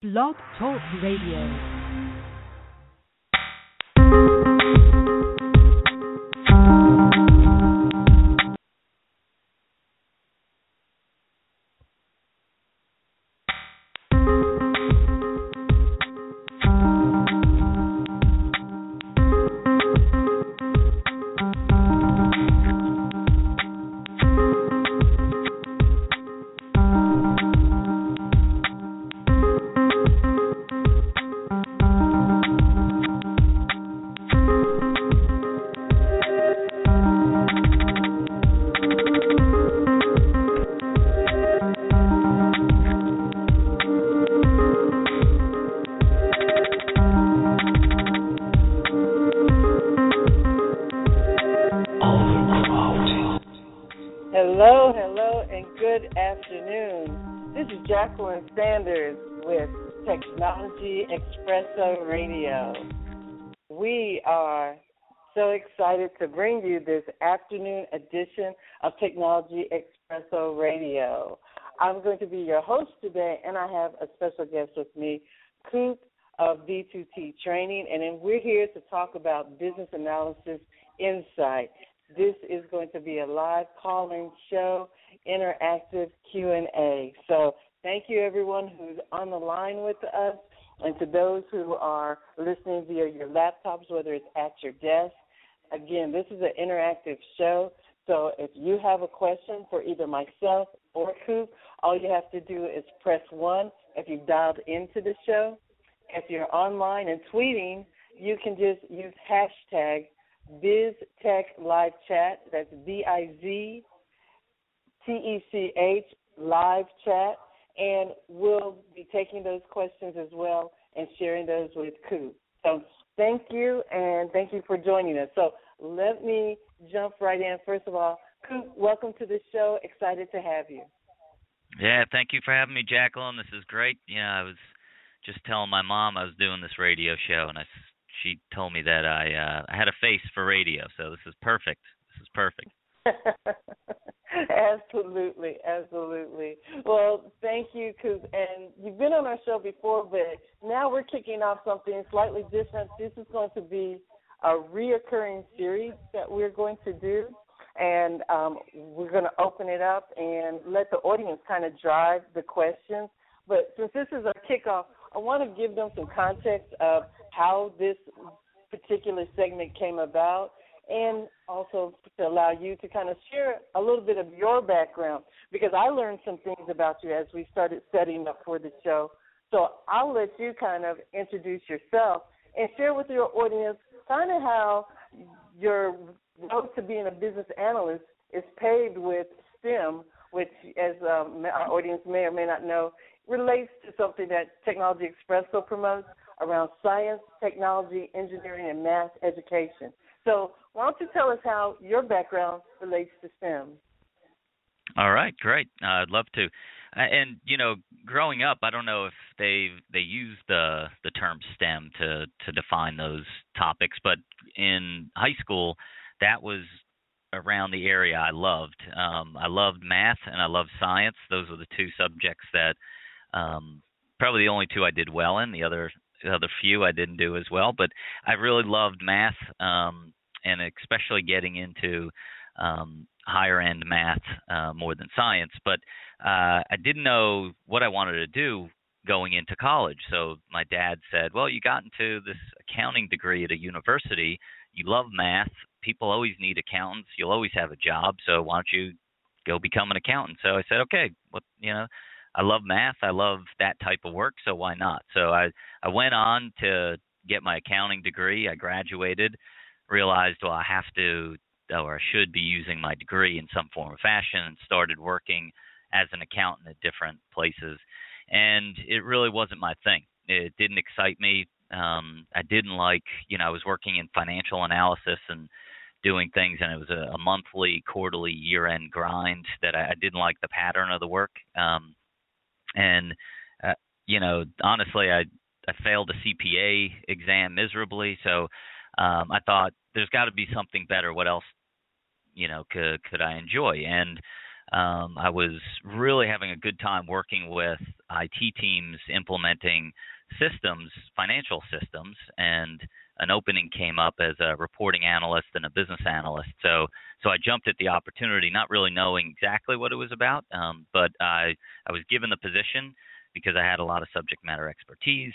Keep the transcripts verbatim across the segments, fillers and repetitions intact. Blog Talk Radio. Jacqueline Sanders with Technology Expresso Radio. We are so excited to bring you this afternoon edition of Technology Expresso Radio. I'm going to be your host today, and I have a special guest with me, Kupe of B two T Training, and then we're here to talk about business analysis insight. This is going to be a live call-in show, interactive Q and A. So thank you, everyone who's on the line with us, and to those who are listening via your laptops, whether it's at your desk. Again, this is an interactive show, so if you have a question for either myself or Kupe, all you have to do is press one if you've dialed into the show. If you're online and tweeting, you can just use hashtag BizTechLiveChat. That's B I Z T E C H, live chat. And we'll be taking those questions as well and sharing those with Kupe. So thank you, and thank you for joining us. So let me jump right in. First of all, Kupe, welcome to the show. Excited to have you. Yeah, thank you for having me, Jacqueline. This is great. Yeah, I was just telling my mom I was doing this radio show, and I, she told me that I, uh, I had a face for radio, so this is perfect. This is perfect. Absolutely, absolutely. Well, thank you, Kupe. And you've been on our show before, but now we're kicking off something slightly different. This is going to be a reoccurring series that we're going to do, and um, we're going to open it up and let the audience kind of drive the questions. But since this is our kickoff, I want to give them some context of how this particular segment came about, and also to allow you to kind of share a little bit of your background, because I learned some things about you as we started setting up for the show. So I'll let you kind of introduce yourself and share with your audience kind of how your road to being a business analyst is paved with STEM, which, as um, our audience may or may not know, relates to something that Technology Expresso promotes around science, technology, engineering, and math education. So why don't you tell us how your background relates to STEM? All right, great. Uh, I'd love to. Uh, and, you know, growing up, I don't know if they they used the, the term STEM to, to define those topics, but in high school, that was around the area I loved. Um, I loved math and I loved science. Those were the two subjects that um, probably the only two I did well in. The other The other few I didn't do as well, but I really loved math, um, and especially getting into um, higher-end math uh, more than science. But uh, I didn't know what I wanted to do going into college. So my dad said, well, you got into this accounting degree at a university. You love math. People always need accountants. You'll always have a job, so why don't you go become an accountant? So I said, okay, what, you know, I love math. I love that type of work, so why not? So I, I went on to get my accounting degree. I graduated, realized, well, I have to or I should be using my degree in some form or fashion, and started working as an accountant at different places. And it really wasn't my thing. It didn't excite me. Um, I didn't like, you know, I was working in financial analysis and doing things, and it was a, a monthly, quarterly, year-end grind that I, I didn't like the pattern of the work. Um And, uh, you know, honestly, I, I failed a C P A exam miserably. So um, I thought there's got to be something better. What else, you know, could, could I enjoy? And um, I was really having a good time working with I T teams implementing systems, financial systems, and an opening came up as a reporting analyst and a business analyst. So so I jumped at the opportunity, not really knowing exactly what it was about, um, but I, I was given the position because I had a lot of subject matter expertise,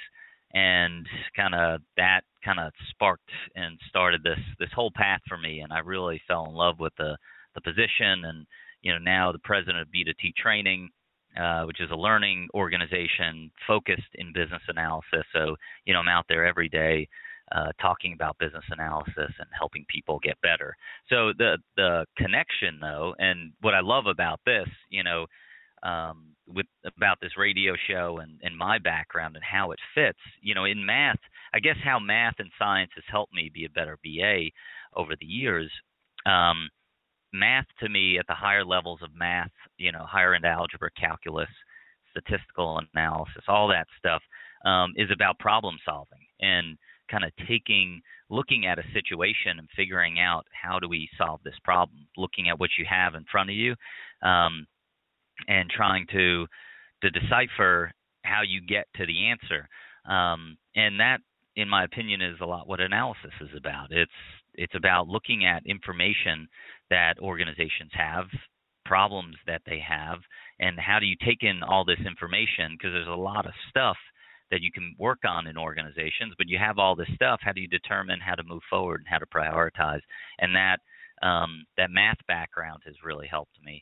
and kind of that kind of sparked and started this this whole path for me, and I really fell in love with the, the position. And you know, now the president of B two T Training, Uh, which is a learning organization focused in business analysis. So, you know, I'm out there every day uh, talking about business analysis and helping people get better. So the the connection, though, and what I love about this, you know, um, with about this radio show and, and my background and how it fits, you know, in math, I guess how math and science has helped me be a better B A over the years. Um, Math to me, at the higher levels of math, you know, higher end algebra, calculus, statistical analysis, all that stuff um, is about problem solving and kind of taking, looking at a situation and figuring out how do we solve this problem, looking at what you have in front of you um, and trying to, to decipher how you get to the answer. Um, and that, in my opinion, is a lot what analysis is about. It's It's about looking at information that organizations have, problems that they have, and how do you take in all this information? Because there's a lot of stuff that you can work on in organizations, but you have all this stuff. How do you determine how to move forward and how to prioritize? And that um, that math background has really helped me.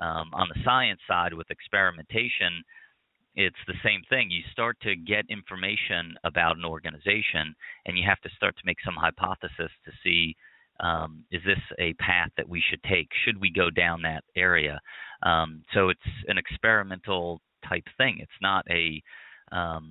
Um, on the science side with experimentation, it's the same thing. You start to get information about an organization, and you have to start to make some hypothesis to see, um, is this a path that we should take? Should we go down that area? Um, so it's an experimental type thing. It's not a, um,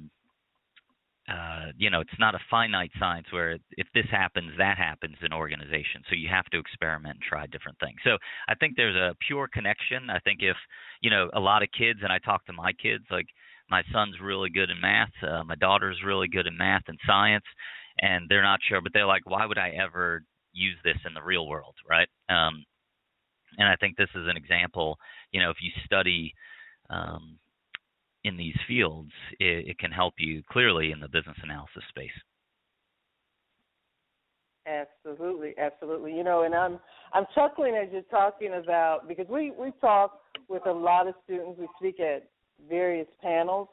uh, you know, it's not a finite science where if this happens, that happens in organization. So you have to experiment and try different things. So I think there's a pure connection. I think if, you know, a lot of kids, and I talk to my kids, like my son's really good in math. Uh, my daughter's really good in math and science, and they're not sure, but they're like, why would I ever use this in the real world? Right. Um, and I think this is an example, you know, if you study um, in these fields, it, it can help you clearly in the business analysis space. Absolutely, absolutely. You know, and I'm I'm chuckling as you're talking about, because we, we talk with a lot of students. We speak at various panels,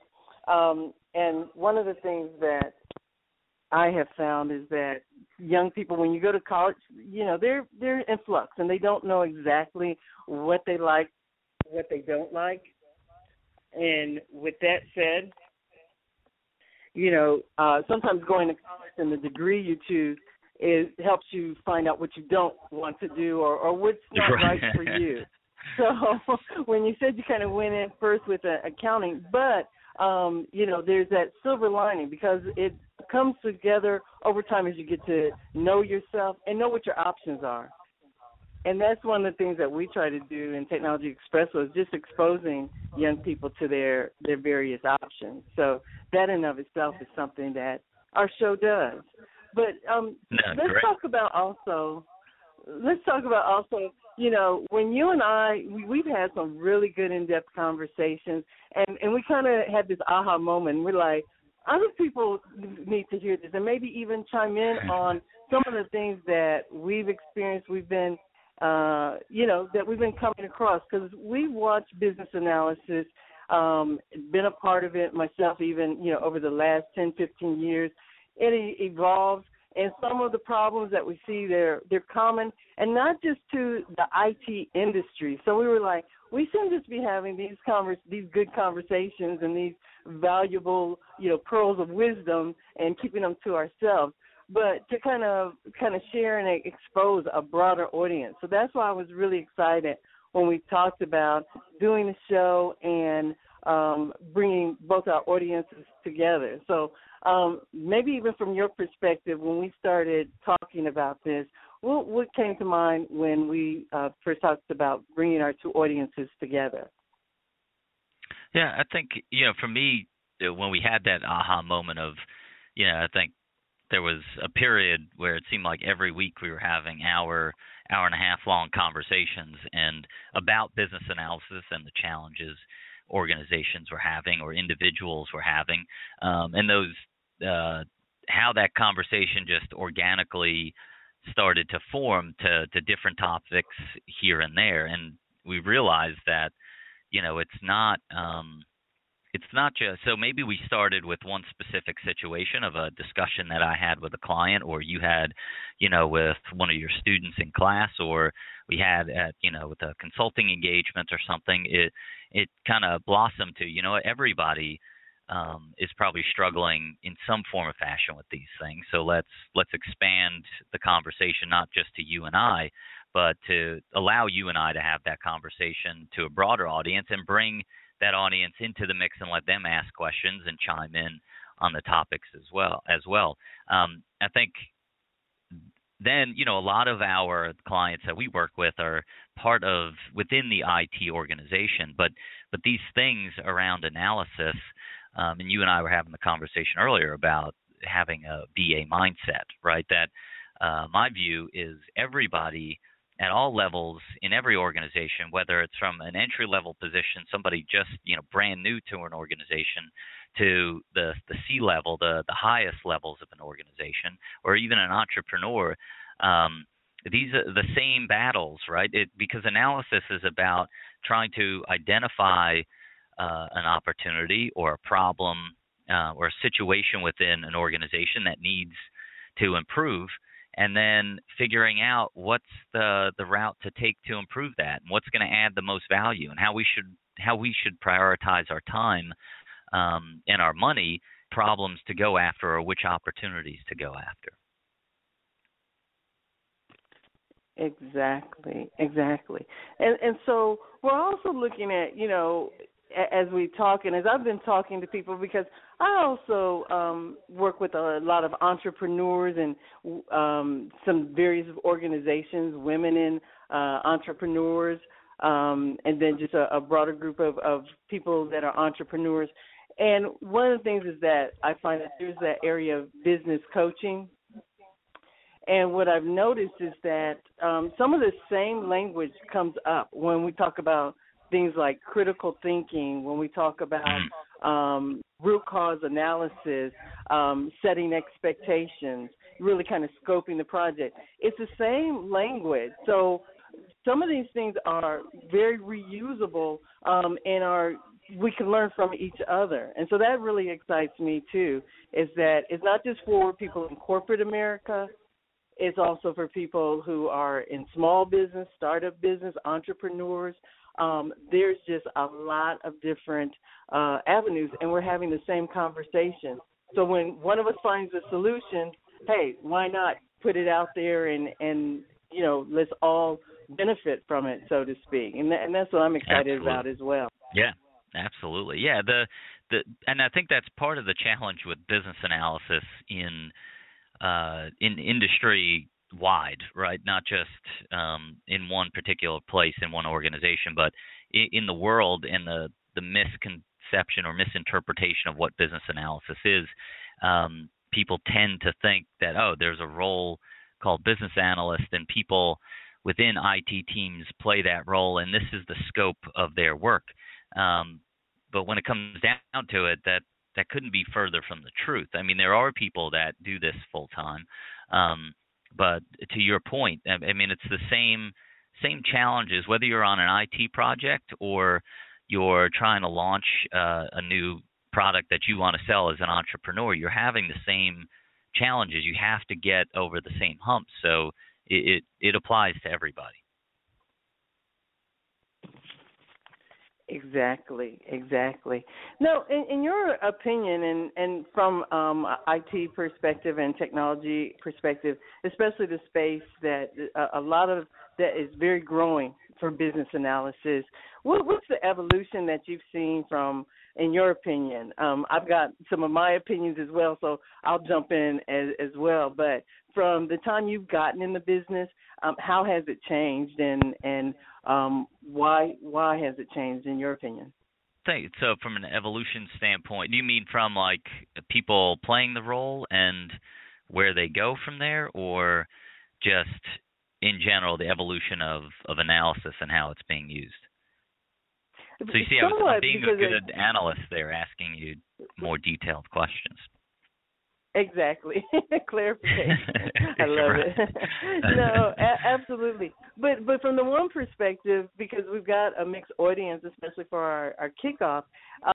um, and one of the things that I have found is that young people, when you go to college, you know, they're they're in flux, and they don't know exactly what they like, what they don't like. And with that said, you know, uh, sometimes going to college and the degree you choose It helps you find out what you don't want to do, or, or what's not right for you. So when you said you kind of went in first with uh, accounting, but, um, you know, there's that silver lining, because it comes together over time as you get to know yourself and know what your options are. And that's one of the things that we try to do in Technology Expresso, is just exposing young people to their, their various options. So that in and of itself is something that our show does. But um, no, let's correct. talk about also, let's talk about also, you know, when you and I, we, we've had some really good in-depth conversations, and, and we kind of had this aha moment. We're like, other people need to hear this, and maybe even chime in on some of the things that we've experienced, we've been, uh, you know, that we've been coming across, because we watch business analysis, um, been a part of it myself even, you know, over the last ten, fifteen years. It evolves, and some of the problems that we see, they're, they're common, and not just to the I T industry. So we were like, we should just be having these converse, these good conversations and these valuable, you know, pearls of wisdom, and keeping them to ourselves, but to kind of kind of share and expose a broader audience. So that's why I was really excited when we talked about doing the show and um, bringing both our audiences together. So Um, maybe even from your perspective, when we started talking about this, what, what came to mind when we uh, first talked about bringing our two audiences together? Yeah, I think, you know, for me, when we had that aha moment of, you know, I think there was a period where it seemed like every week we were having hour, hour and a half long conversations and about business analysis and the challenges organizations were having or individuals were having, um, and those uh, how that conversation just organically started to form to, to different topics here and there. And we realized that, you know, it's not um, it's not just so maybe we started with one specific situation of a discussion that I had with a client, or you had, you know, with one of your students in class, or we had at, you know, with a consulting engagement or something. It it kind of blossomed to, you know, everybody Um, is probably struggling in some form or fashion with these things. So let's let's expand the conversation, not just to you and I, but to allow you and I to have that conversation to a broader audience and bring that audience into the mix and let them ask questions and chime in on the topics as well. As well, um, I think then, you know, a lot of our clients that we work with are part of within the I T organization, but but these things around analysis. Um, and you and I were having the conversation earlier about having a B A mindset, right? That uh, my view is everybody at all levels in every organization, whether it's from an entry-level position, somebody just, you know, brand new to an organization, to the, the C-level, the, the highest levels of an organization, or even an entrepreneur, um, these are the same battles, right? It, because analysis is about trying to identify Uh, an opportunity or a problem uh, or a situation within an organization that needs to improve, and then figuring out what's the, the route to take to improve that, and what's going to add the most value, and how we should how we should prioritize our time um, and our money, problems to go after or which opportunities to go after. Exactly, exactly, and and so we're also looking at, you know, as we talk and as I've been talking to people, because I also um, work with a lot of entrepreneurs and um, some various organizations, women in uh, entrepreneurs, um, and then just a, a broader group of, of people that are entrepreneurs. And one of the things is that I find that there's that area of business coaching. And what I've noticed is that um, some of the same language comes up when we talk about things like critical thinking, when we talk about um, root cause analysis, um, setting expectations, really kind of scoping the project. It's the same language. So some of these things are very reusable um, and are we can learn from each other. And so that really excites me, too, is that it's not just for people in corporate America. It's also for people who are in small business, startup business, entrepreneurs. Um, there's just a lot of different uh, avenues, and we're having the same conversation. So when one of us finds a solution, hey, why not put it out there and, and you know, let's all benefit from it, so to speak. And, that, and that's what I'm excited absolutely. About as well. Yeah, absolutely. Yeah, the the and I think that's part of the challenge with business analysis in uh, in industry wide, right? Not just um, in one particular place, in one organization, but in, in the world, and the, the misconception or misinterpretation of what business analysis is. Um, people tend to think that, oh, there's a role called business analyst, and people within I T teams play that role, and this is the scope of their work. Um, but when it comes down to it, that that couldn't be further from the truth. I mean, there are people that do this full time. Um, But to your point, I mean, it's the same same challenges, whether you're on an I T project or you're trying to launch uh, a new product that you want to sell as an entrepreneur. You're having the same challenges. You have to get over the same humps. So it, it, it applies to everybody. Exactly, exactly. Now, in, in your opinion, and, and from um, I T perspective and technology perspective, especially the space that a, a lot of that is very growing for business analysis, what, what's the evolution that you've seen from, in your opinion? Um, I've got some of my opinions as well, so I'll jump in as, as well. But from the time you've gotten in the business, um, how has it changed, and and um, why why has it changed in your opinion? So from an evolution standpoint, do you mean from like people playing the role and where they go from there, or just in general the evolution of, of analysis and how it's being used? So you see, I was being a good it, analyst there, asking you more detailed questions. Exactly. Clarification. I love right. it. No, a- absolutely. But but from the one perspective, because we've got a mixed audience, especially for our, our kickoff,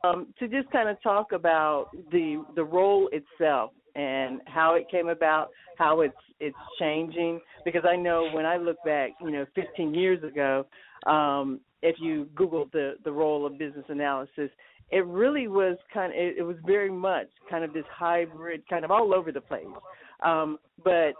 um, to just kind of talk about the the role itself and how it came about, how it's it's changing. Because I know when I look back, you know, fifteen years ago, um, if you Googled the, the role of business analysis, it really was kind of, it, it was very much kind of this hybrid, kind of all over the place. Um, but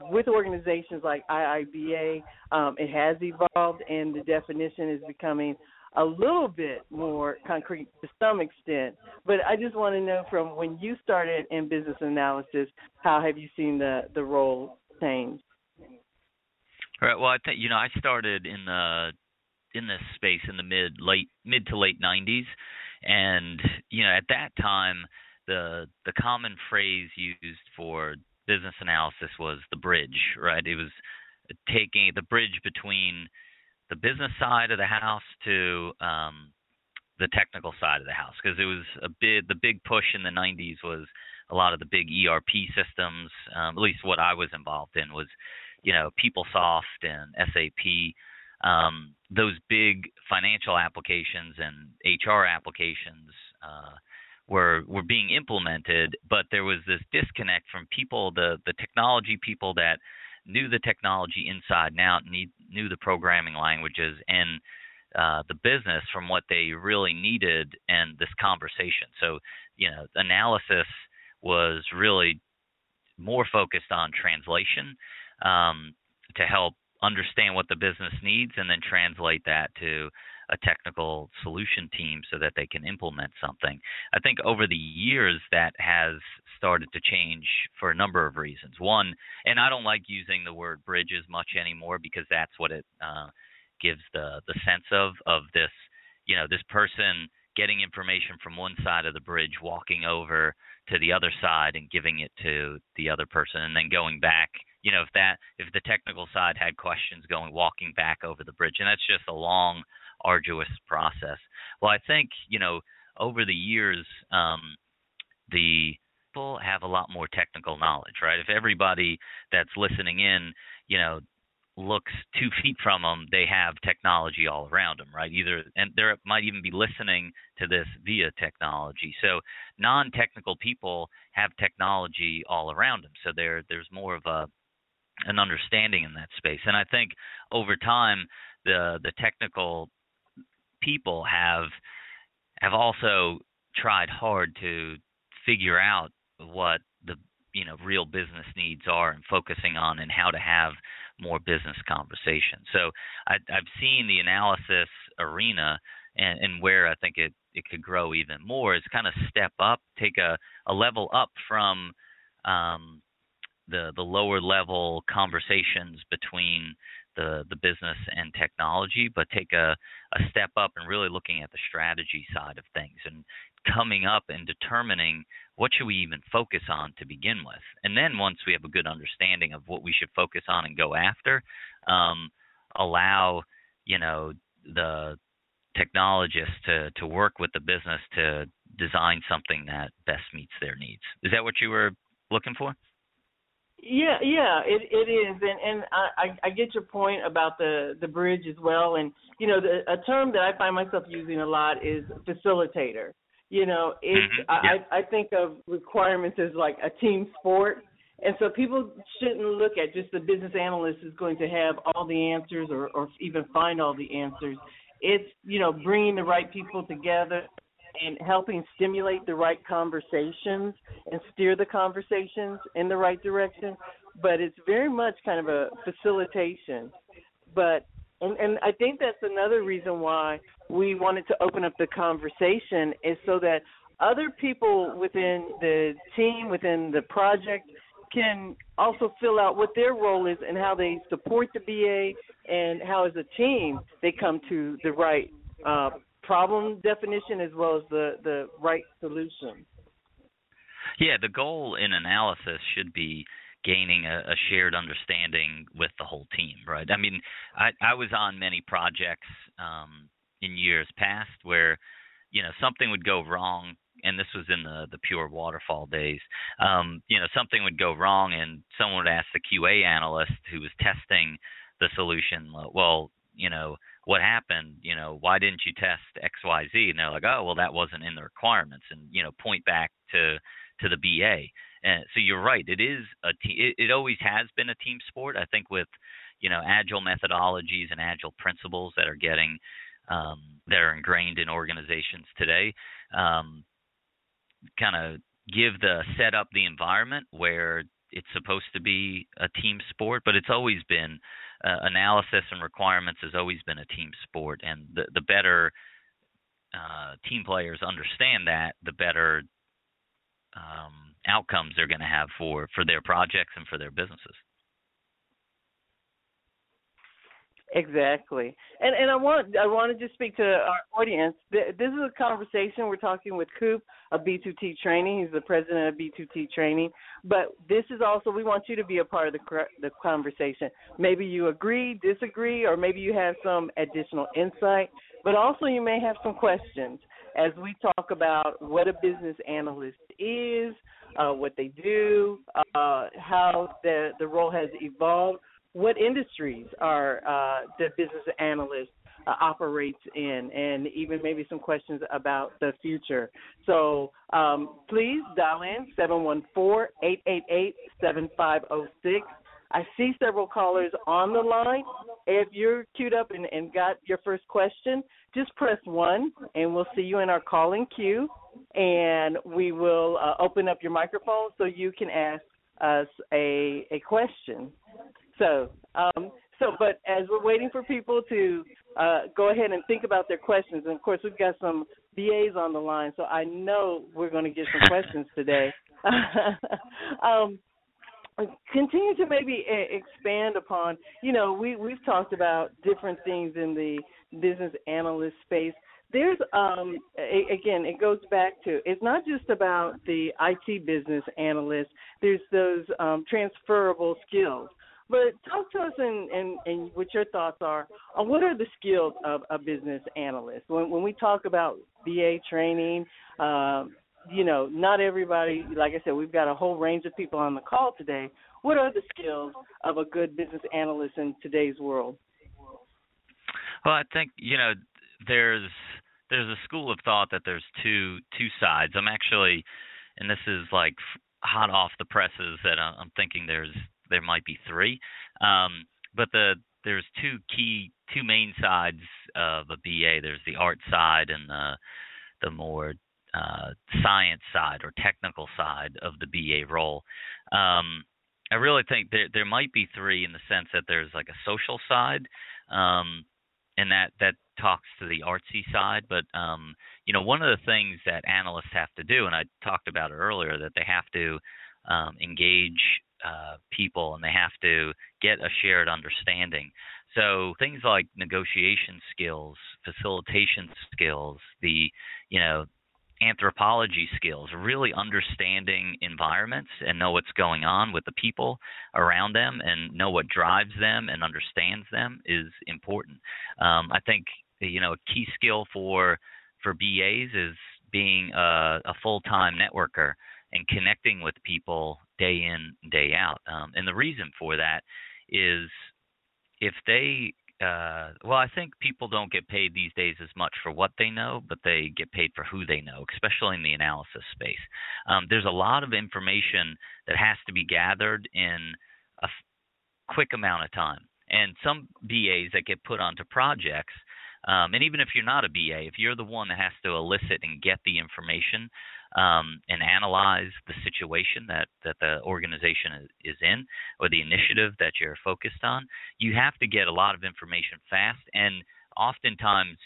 with organizations like I I B A, um, it has evolved, and the definition is becoming a little bit more concrete to some extent. But I just want to know, from when you started in business analysis, how have you seen the, the role change? All right. Well, I think, you know, I started in the in this space in the mid late mid to late nineties. And, you know, at that time, the the common phrase used for business analysis was the bridge, right? It was taking the bridge between the business side of the house to um, the technical side of the house, because it was a bit, the big push in the nineties was a lot of the big E R P systems, um, at least what I was involved in was, you know, PeopleSoft and S A P. Um, those big financial applications and H R applications uh, were were being implemented, but there was this disconnect from people, the, the technology people that knew the technology inside and out, need, knew the programming languages, and uh, the business from what they really needed and this conversation. So, you know, analysis was really more focused on translation um, to help understand what the business needs and then translate that to a technical solution team so that they can implement something. I think over the years that has started to change for a number of reasons. One, and I don't like using the word bridge as much anymore, because that's what it uh, gives the, the sense of, of this, you know, this person getting information from one side of the bridge, walking over to the other side and giving it to the other person, and then going back. You know, if that, if the technical side had questions, going, walking back over the bridge, and that's just a long, arduous process. Well, I think, you know, over the years, um, the people have a lot more technical knowledge, right? If everybody that's listening in, you know, looks two feet from them, they have technology all around them, right? Either, and they might even be listening to this via technology. So non-technical people have technology all around them. So there, there's more of a an understanding in that space. And I think over time, the the technical people have have also tried hard to figure out what the, you know, real business needs are, and focusing on and how to have more business conversations. So I, I've seen the analysis arena, and, and where I think it, it could grow even more is kind of step up, take a, a level up from um, the the lower level conversations between the, the business and technology, but take a, a step up and really looking at the strategy side of things and coming up and determining what should we even focus on to begin with. And then once we have a good understanding of what we should focus on and go after, um, allow, you know, the technologists to, to work with the business to design something that best meets their needs. Is that what you were looking for? Yeah, yeah, it, it is, and and I, I get your point about the, the bridge as well. And you know, the, a term that I find myself using a lot is facilitator. You know, it's mm-hmm. I, I think of requirements as like a team sport, and so people shouldn't look at just the business analyst is going to have all the answers or, or even find all the answers. It's, you know, bringing the right people together and helping stimulate the right conversations and steer the conversations in the right direction. But it's very much kind of a facilitation. But and, and I think that's another reason why we wanted to open up the conversation, is so that other people within the team, within the project, can also fill out what their role is and how they support the B A, and how as a team they come to the right uh problem definition as well as the, the right solution. Yeah, the goal in analysis should be gaining a, a shared understanding with the whole team, right? I mean, I, I was on many projects, um, in years past where, you know, something would go wrong. And this was in the, the pure waterfall days. Um, you know, something would go wrong and someone would ask the Q A analyst who was testing the solution, well, you know, what happened? You know, why didn't you test X Y Z? And they're like, oh, well, that wasn't in the requirements. And, you know, point back to to the B A. And so you're right. It is a te- it, it always has been a team sport. I think with, you know, agile methodologies and agile principles that are getting um, that are ingrained in organizations today, um, kind of give the set up the environment where it's supposed to be a team sport, but it's always been uh, analysis and requirements has always been a team sport. And the, the better uh, team players understand that, the better um, outcomes they're going to have for, for their projects and for their businesses. Exactly. And and I want I wanted to speak to our audience. This is a conversation. We're talking with Kupe of B two T Training. He's the president of B two T Training. But this is also, we want you to be a part of the the conversation. Maybe you agree, disagree, or maybe you have some additional insight. But also you may have some questions as we talk about what a business analyst is, uh, what they do, uh, how the, the role has evolved. What industries are uh, the business analyst uh, operates in, and even maybe some questions about the future. So um, please dial in, seven one four, eight eight eight, seven five zero six. I see several callers on the line. If you're queued up and, and got your first question, just press one, and we'll see you in our calling queue, and we will uh, open up your microphone so you can ask us a, a question. So, um, so, but as we're waiting for people to uh, go ahead and think about their questions, and of course we've got some B As on the line, so I know we're going to get some questions today. um, continue to maybe a- expand upon, you know, we, we've talked about different things in the business analyst space. There's, um, a, again, it goes back to, it's not just about the I T business analyst. There's those um, transferable skills. But talk to us and, and, and what your thoughts are on what are the skills of a business analyst. When, when we talk about B A training, uh, you know, not everybody, like I said, we've got a whole range of people on the call today. What are the skills of a good business analyst in today's world? Well, I think, you know, there's there's a school of thought that there's two two sides. I'm actually, and this is like hot off the presses that I'm thinking there's, there might be three, um, but the there's two key, two main sides of a B A. There's the art side and the the more uh, science side or technical side of the B A role. Um, I really think there there might be three in the sense that there's like a social side, um, and that that talks to the artsy side. But um, you know, one of the things that analysts have to do, and I talked about it earlier, that they have to um, engage Uh, people, and they have to get a shared understanding. So things like negotiation skills, facilitation skills, the, you know, anthropology skills, really understanding environments and know what's going on with the people around them and know what drives them and understands them is important. Um, I think, you know, a key skill for, for B As is being a, a full-time networker and connecting with people day in, day out. Um, and the reason for that is if they, uh, well, I think people don't get paid these days as much for what they know, but they get paid for who they know, especially in the analysis space. Um, there's a lot of information that has to be gathered in a f- quick amount of time. And some B As that get put onto projects, um, and even if you're not a B A, if you're the one that has to elicit and get the information, Um, and analyze the situation that, that the organization is in or the initiative that you're focused on, you have to get a lot of information fast. And oftentimes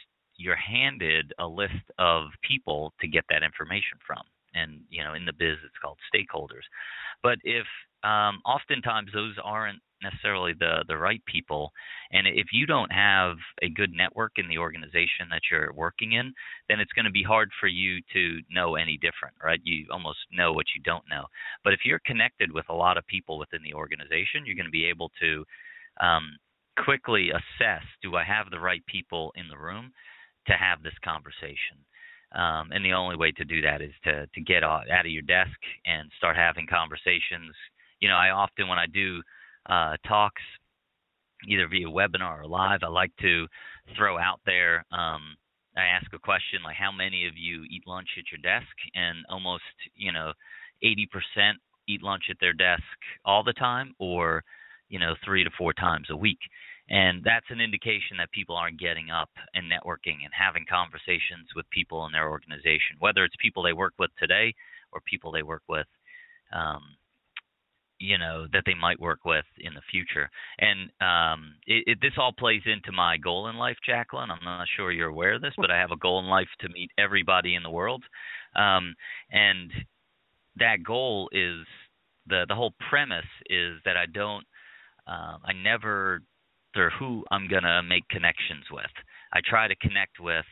you're handed a list of people to get that information from. And, you know, in the biz, it's called stakeholders. But if um, oftentimes those aren't necessarily the, the right people, and if you don't have a good network in the organization that you're working in, then it's going to be hard for you to know any different, right? You almost know what you don't know. But if you're connected with a lot of people within the organization, you're going to be able to um, quickly assess, do I have the right people in the room to have this conversation. Um, and the only way to do that is to to get out of your desk and start having conversations. You know, I often, when I do uh, talks, either via webinar or live, I like to throw out there, um, I ask a question like, how many of you eat lunch at your desk? And almost, you know, eighty percent eat lunch at their desk all the time, or, you know, three to four times a week. And that's an indication that people aren't getting up and networking and having conversations with people in their organization, whether it's people they work with today or people they work with, um, you know, that they might work with in the future. And um, it, it, this all plays into my goal in life, Jacqueline. I'm not sure you're aware of this, but I have a goal in life to meet everybody in the world. Um, and that goal is the, the whole premise is that I don't, uh, I never, or who I'm going to make connections with. I try to connect with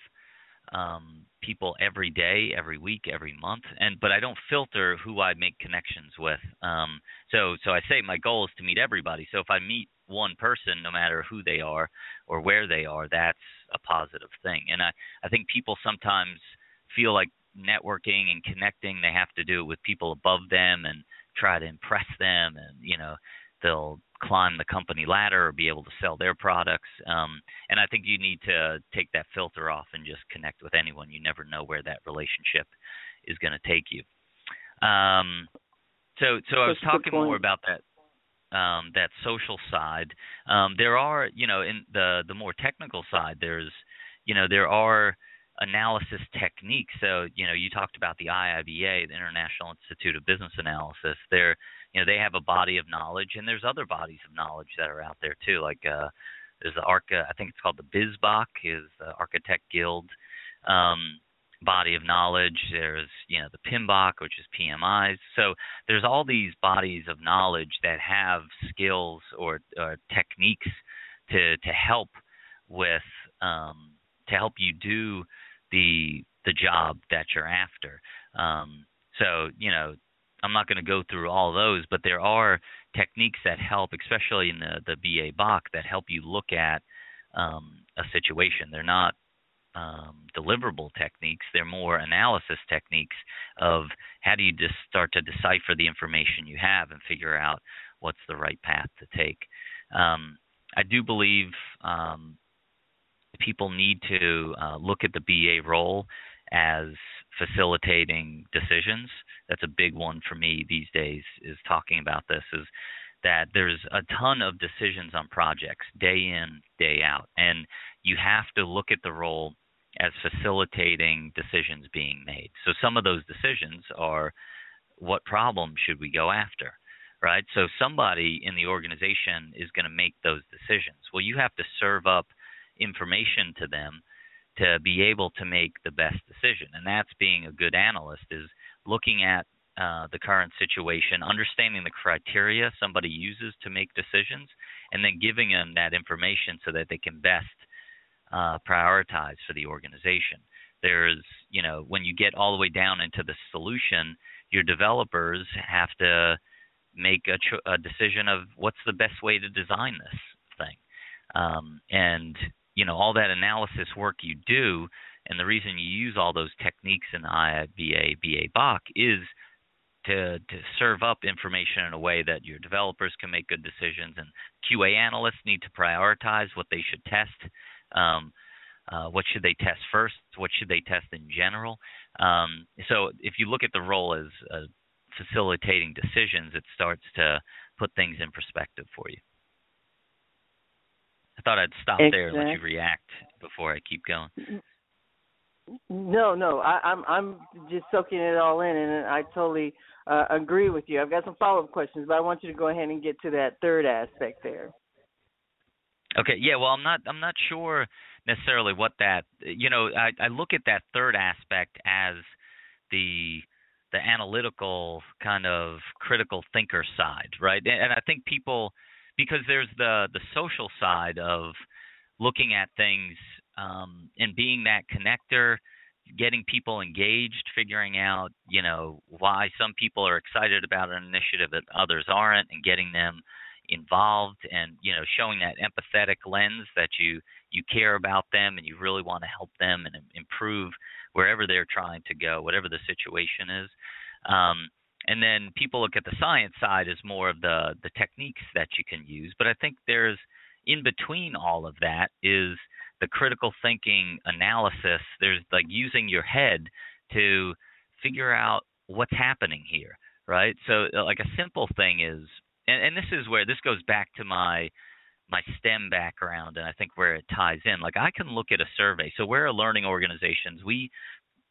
um, people every day, every week, every month, and but I don't filter who I make connections with. Um, so, so I say my goal is to meet everybody. So if I meet one person, no matter who they are or where they are, that's a positive thing. And I, I think people sometimes feel like networking and connecting, they have to do it with people above them and try to impress them, and, you know, they'll climb the company ladder or be able to sell their products. Um, and I think you need to take that filter off and just connect with anyone. You never know where that relationship is going to take you. Um, so, so I was talking more about that, um, that social side. Um, there are, you know, in the, the more technical side, there's, you know, there are analysis techniques. So, you know, you talked about the I I B A, the International Institute of Business Analysis. They're, you know, they have a body of knowledge, and there's other bodies of knowledge that are out there too. Like uh, there's the ARCA, I think it's called the BizBOK, is the Architect Guild um, body of knowledge. There's, you know, the P M B O K, which is P M Is. So there's all these bodies of knowledge that have skills or, or techniques to to help with um, to help you do the the job that you're after. Um, so you know. I'm not going to go through all those, but there are techniques that help, especially in the, the B A B O K, that help you look at um, a situation. They're not um, deliverable techniques. They're more analysis techniques of how do you just start to decipher the information you have and figure out what's the right path to take. Um, I do believe um, people need to uh, look at the B A role as facilitating decisions. That's a big one for me these days, is talking about this, is that there's a ton of decisions on projects day in, day out. And you have to look at the role as facilitating decisions being made. So some of those decisions are, what problem should we go after, right? So somebody in the organization is going to make those decisions. Well, you have to serve up information to them to be able to make the best decision. And that's being a good analyst, is looking at uh, the current situation, understanding the criteria somebody uses to make decisions, and then giving them that information so that they can best uh, prioritize for the organization. There's, you know, when you get all the way down into the solution, your developers have to make a, cho- a decision of what's the best way to design this thing. Um, and you know, all that analysis work you do, and the reason you use all those techniques in the I I B A, B A B O K, is to, to serve up information in a way that your developers can make good decisions, and Q A analysts need to prioritize what they should test. Um, uh, what should they test first? What should they test in general? Um, so if you look at the role as uh, facilitating decisions, it starts to put things in perspective for you. I thought I'd stop exactly. there and let you react before I keep going. No, no, I, I'm I'm just soaking it all in, and I totally uh, agree with you. I've got some follow-up questions, but I want you to go ahead and get to that third aspect there. Okay, yeah. Well, I'm not I'm not sure necessarily what that, you know, I, I look at that third aspect as the the analytical kind of critical thinker side, right? And, and I think people. Because there's the, the social side of looking at things um, and being that connector, getting people engaged, figuring out, you know, why some people are excited about an initiative and others aren't, and getting them involved and, you know, showing that empathetic lens that you, you care about them and you really want to help them and improve wherever they're trying to go, whatever the situation is. Um, and then people look at the science side as more of the, the techniques that you can use. But I think there's, in between all of that is the critical thinking analysis. There's like using your head to figure out what's happening here, right? So like a simple thing is, and, and this is where this goes back to my my STEM background, and I think where it ties in. Like I can look at a survey. So we're a learning organizations. We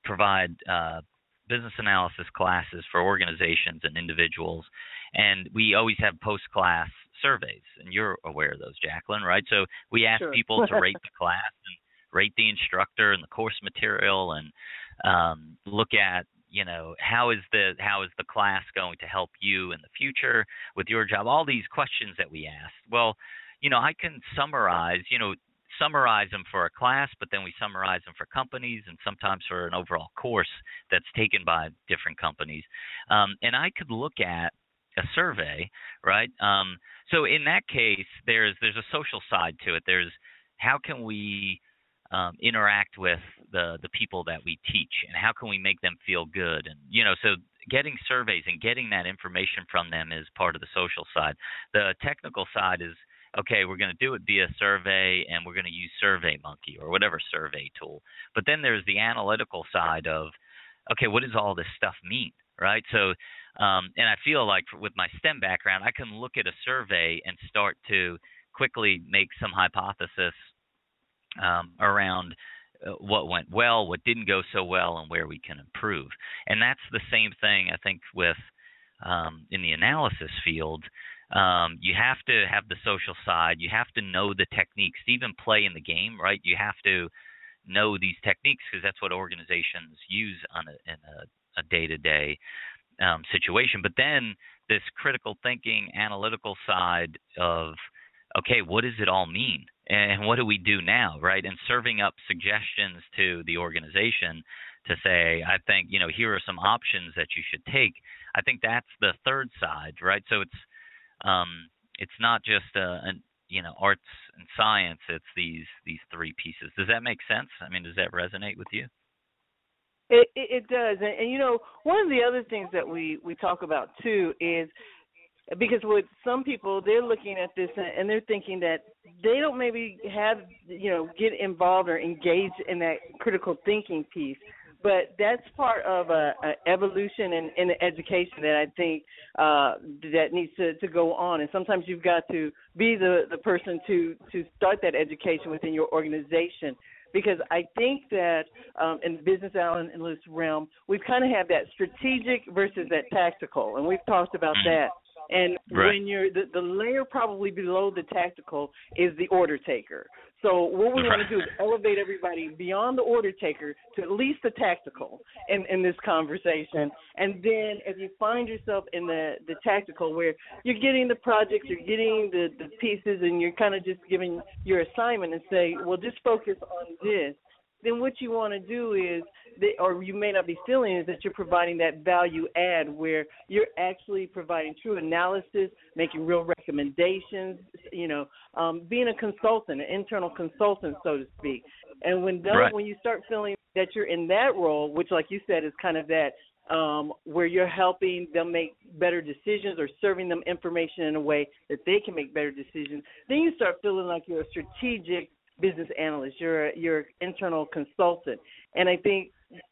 provide uh, business analysis classes for organizations and individuals, and we always have post-class surveys, and you're aware of those, Jacqueline, right? So we ask sure. people to rate the class and rate the instructor and the course material, and um, look at, you know, how is the how is the class going to help you in the future with your job? All these questions that we ask. Well, you know, I can summarize, you know, summarize them for a class, but then we summarize them for companies and sometimes for an overall course that's taken by different companies. Um, and I could look at a survey, right? Um, so in that case, there's there's a social side to it. There's how can we Um, interact with the, the people that we teach, and how can we make them feel good? And, you know, so getting surveys and getting that information from them is part of the social side. The technical side is, okay, we're going to do it via survey, and we're going to use SurveyMonkey or whatever survey tool. But then there's the analytical side of, okay, what does all this stuff mean, right? So, um, and I feel like with my STEM background, I can look at a survey and start to quickly make some hypothesis Um, around uh, what went well, what didn't go so well, and where we can improve. And that's the same thing, I think, with um, in the analysis field. Um, you have to have the social side. You have to know the techniques to even play in the game, right? You have to know these techniques because that's what organizations use on a, in a, a day-to-day um, situation. But then this critical thinking, analytical side of, okay, what does it all mean? And what do we do now, right? And serving up suggestions to the organization to say, I think, you know, here are some options that you should take. I think that's the third side, right? So it's um, it's not just a, a, you know, arts and science. It's these these three pieces. Does that make sense? I mean, does that resonate with you? It it does, and, and you know, one of the other things that we we talk about too is. Because with some people, they're looking at this and they're thinking that they don't maybe have, you know, get involved or engaged in that critical thinking piece. But that's part of a, a evolution in, in the education that I think uh, that needs to, to go on. And sometimes you've got to be the, the person to, to start that education within your organization. Because I think that um, in the business analyst realm, we kind of have that strategic versus that tactical. And we've talked about that. And right. when you're the, the layer probably below the tactical is the order taker. So what we right. want to do is elevate everybody beyond the order taker to at least the tactical in, in this conversation. And then if you find yourself in the, the tactical where you're getting the projects, you're getting the, the pieces, and you're kind of just giving your assignment and say, well, just focus on this. Then what you want to do is, they, or you may not be feeling, is that you're providing that value add where you're actually providing true analysis, making real recommendations, you know, um, being a consultant, an internal consultant, so to speak. And when those, right. when you start feeling that you're in that role, which like you said is kind of that, Um, where you're helping them make better decisions or serving them information in a way that they can make better decisions, then you start feeling like you're a strategic business analyst, you're a, you're an internal consultant. And I think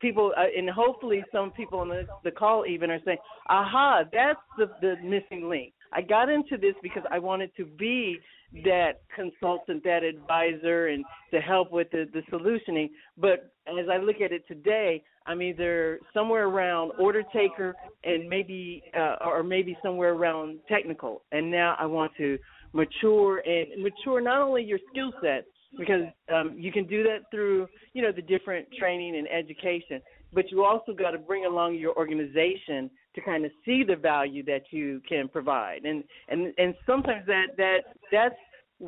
people, uh, and hopefully some people on the, the call even are saying, aha, that's the, the missing link. I got into this because I wanted to be that consultant, that advisor, and to help with the, the solutioning. But as I look at it today, I'm either somewhere around order taker and maybe, uh, or maybe somewhere around technical. And now I want to mature and mature not only your skill sets, because um, you can do that through, you know, the different training and education, but you also got to bring along your organization to kind of see the value that you can provide. And and, and sometimes that, that that's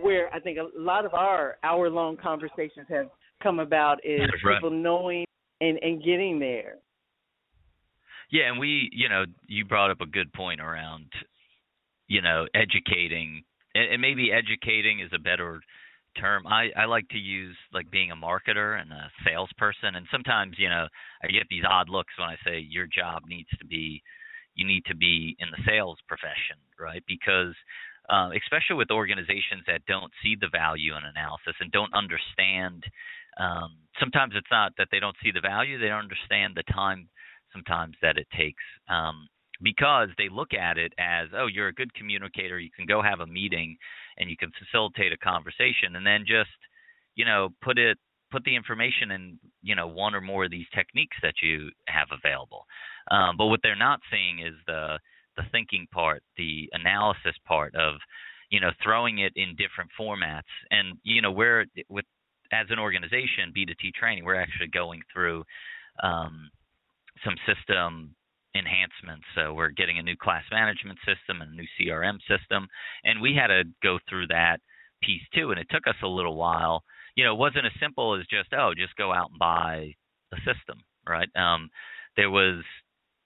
where I think a lot of our hour-long conversations have come about is right. people knowing and, and getting there. Yeah, and we, you know, you brought up a good point around you know, educating, and, and maybe educating is a better term. I, I like to use like being a marketer and a salesperson. And sometimes, you know, I get these odd looks when I say your job needs to be, you need to be in the sales profession, right? Because uh, especially with organizations that don't see the value in analysis and don't understand, um, sometimes it's not that they don't see the value, they don't understand the time sometimes that it takes. Um, Because they look at it as, oh, you're a good communicator. You can go have a meeting and you can facilitate a conversation, and then just, you know, put it, put the information in, you know, one or more of these techniques that you have available. Um, but what they're not seeing is the the thinking part, the analysis part of, you know, throwing it in different formats. And you know, we're with as an organization, B two T Training, we're actually going through um, some system enhancements. So we're getting a new class management system and a new C R M system. And we had to go through that piece too. And it took us a little while. You know, it wasn't as simple as just, oh, just go out and buy a system, right? Um, there was,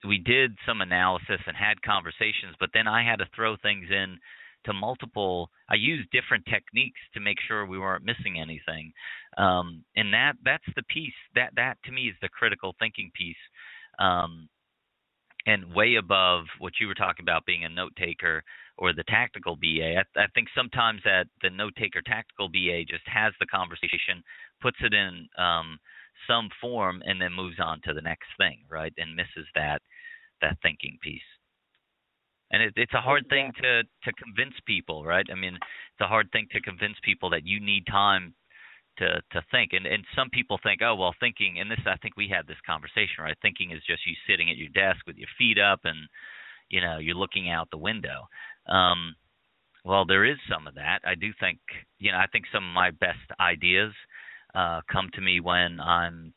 we did some analysis and had conversations, but then I had to throw things in to multiple, I used different techniques to make sure we weren't missing anything. Um, and that, that's the piece that, that to me is the critical thinking piece. Um, And way above what you were talking about being a note taker or the tactical B A. I, I think sometimes that the note taker tactical B A just has the conversation, puts it in um, some form, and then moves on to the next thing, right? And misses that that thinking piece. And it, it's a hard thing to to convince people, right? I mean, it's a hard thing to convince people that you need time to to think. And, and some people think, oh, well, thinking, and this, I think we had this conversation, right? Thinking is just you sitting at your desk with your feet up and, you know, you're looking out the window. Um, well, there is some of that. I do think, you know, I think some of my best ideas uh, come to me when I'm,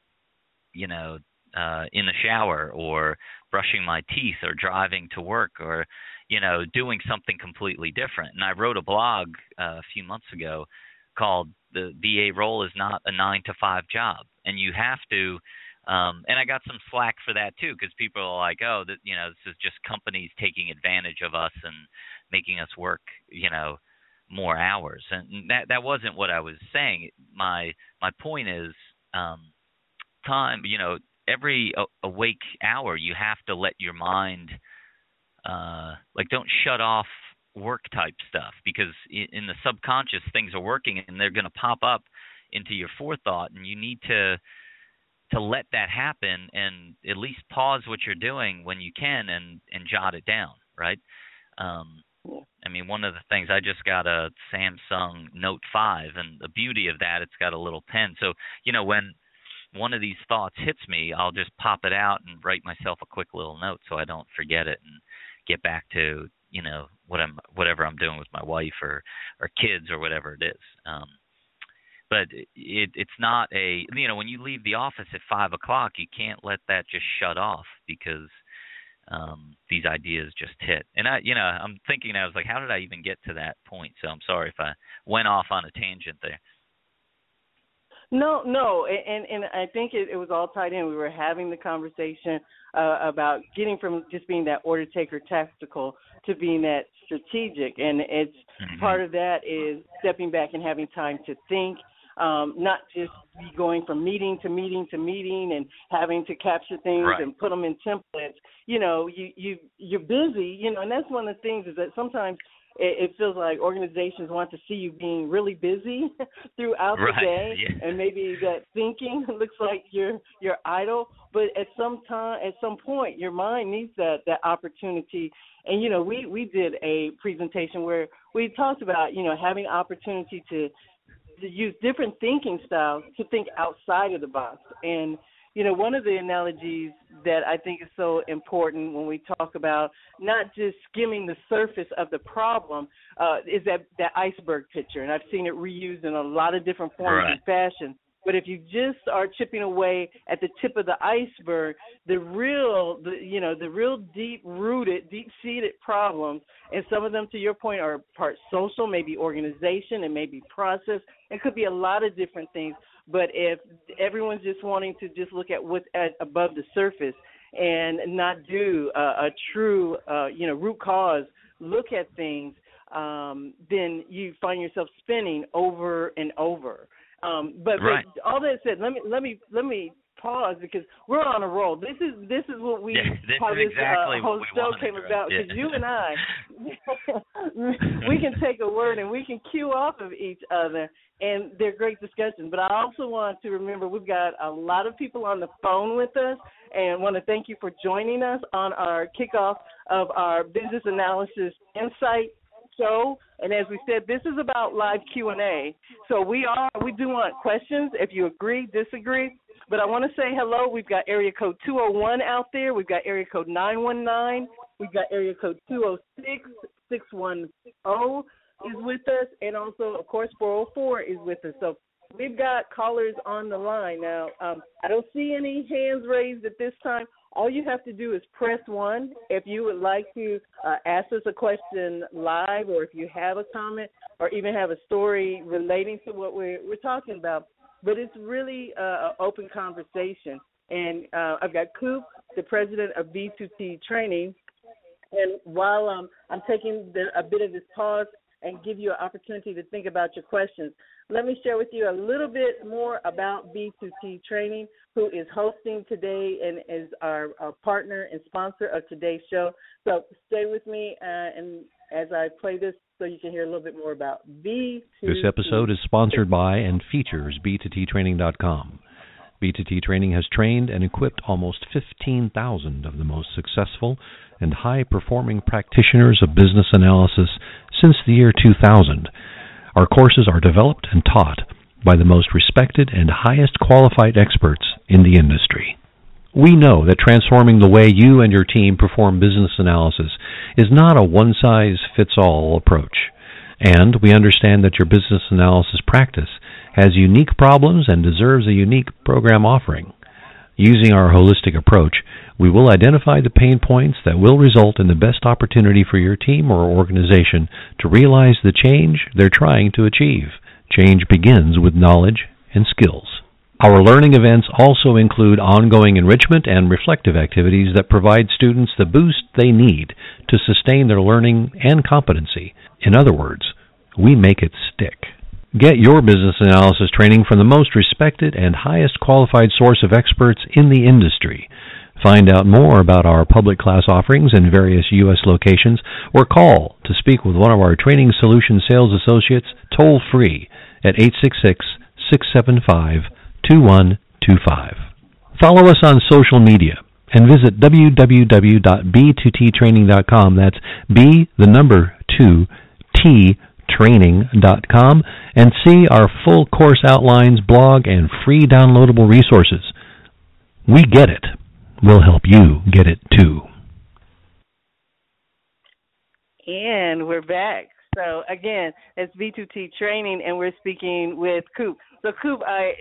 you know, uh, in the shower or brushing my teeth or driving to work or, you know, doing something completely different. And I wrote a blog uh, a few months ago called the B A role is not a nine to five job. And you have to, um, and I got some slack for that too, because people are like, oh, that, you know, this is just companies taking advantage of us and making us work, you know, more hours. And that, that wasn't what I was saying. My, my point is um, time, you know, every awake hour, you have to let your mind, uh, like don't shut off work type stuff, because in the subconscious things are working and they're going to pop up into your forethought, and you need to to let that happen and at least pause what you're doing when you can and, and jot it down, right? Um, I mean, one of the things, I just got a Samsung Note five, and the beauty of that, it's got a little pen. So, you know, when one of these thoughts hits me, I'll just pop it out and write myself a quick little note so I don't forget it and get back to, you know, what I'm, whatever I'm doing with my wife or, or kids or whatever it is. Um, but it, it's not a, you know, when you leave the office at five o'clock, you can't let that just shut off, because um, these ideas just hit. And I, you know, I'm thinking, I was like, how did I even get to that point? So I'm sorry if I went off on a tangent there. No, no, and and I think it, it was all tied in. We were having the conversation uh, about getting from just being that order taker tactical to being that strategic, and it's mm-hmm. part of that is stepping back and having time to think, um, not just going from meeting to meeting to meeting and having to capture things right. and put them in templates. You know, you, you, you're busy, you know, and that's one of the things is that sometimes – it feels like organizations want to see you being really busy throughout right. the day, yeah. and maybe that thinking looks like you're you're idle. But at some time, at some point, your mind needs that that opportunity. And you know, we we did a presentation where we talked about you know having opportunity to, to use different thinking styles to think outside of the box. And you know, one of the analogies that I think is so important when we talk about not just skimming the surface of the problem uh, is that, that iceberg picture. And I've seen it reused in a lot of different forms right. and fashions. But if you just are chipping away at the tip of the iceberg, the real, the, you know, the real deep-rooted, deep-seated problems, and some of them, to your point, are part social, maybe organization, and maybe process. It could be a lot of different things. But if everyone's just wanting to just look at what's at above the surface and not do a, a true, uh, you know, root cause look at things, um, then you find yourself spinning over and over. Um, but, right. but all that said, let me let me let me pause because we're on a roll. This is this is what we yeah, this how this exactly uh, whole show came about because yeah. you and I we can take a word and we can cue off of each other, and they're great discussions. But I also want to remember we've got a lot of people on the phone with us, and want to thank you for joining us on our kickoff of our Business Analysis Insight Show. And as we said, this is about live Q and A. So we are we do want questions if you agree, disagree. But I want to say hello. We've got area code two oh one out there. We've got area code nine one nine. We've got area code two oh six. six one oh is with us. And also, of course, four oh four is with us. So we've got callers on the line now. Um, I don't see any hands raised at this time. All you have to do is press one if you would like to uh, ask us a question live, or if you have a comment or even have a story relating to what we're, we're talking about. But it's really uh, an open conversation. And uh, I've got Kupe, the president of B two T Training. And while um, I'm taking the, a bit of this pause and give you an opportunity to think about your questions, let me share with you a little bit more about B two T Training, who is hosting today and is our, our partner and sponsor of today's show. So stay with me uh, and as I play this so you can hear a little bit more about B two T. This episode is sponsored by and features B two T training dot com. B two T Training has trained and equipped almost fifteen thousand of the most successful and high-performing practitioners of business analysis since the year two thousand. Our courses are developed and taught by the most respected and highest qualified experts in the industry. We know that transforming the way you and your team perform business analysis is not a one-size-fits-all approach, and we understand that your business analysis practice has unique problems and deserves a unique program offering. Using our holistic approach, we will identify the pain points that will result in the best opportunity for your team or organization to realize the change they're trying to achieve. Change begins with knowledge and skills. Our learning events also include ongoing enrichment and reflective activities that provide students the boost they need to sustain their learning and competency. In other words, we make it stick. Get your business analysis training from the most respected and highest qualified source of experts in the industry. Find out more about our public class offerings in various U S locations or call to speak with one of our Training Solution Sales Associates toll-free at eight six six, six seven five, two one two five. Follow us on social media and visit w w w dot b two t training dot com. That's B, the number two, T, training dot com, and see our full course outlines, blog, and free downloadable resources. We get it. We'll help you get it too. And we're back. So again, it's B two T Training, and we're speaking with Kupe. So Kupe, I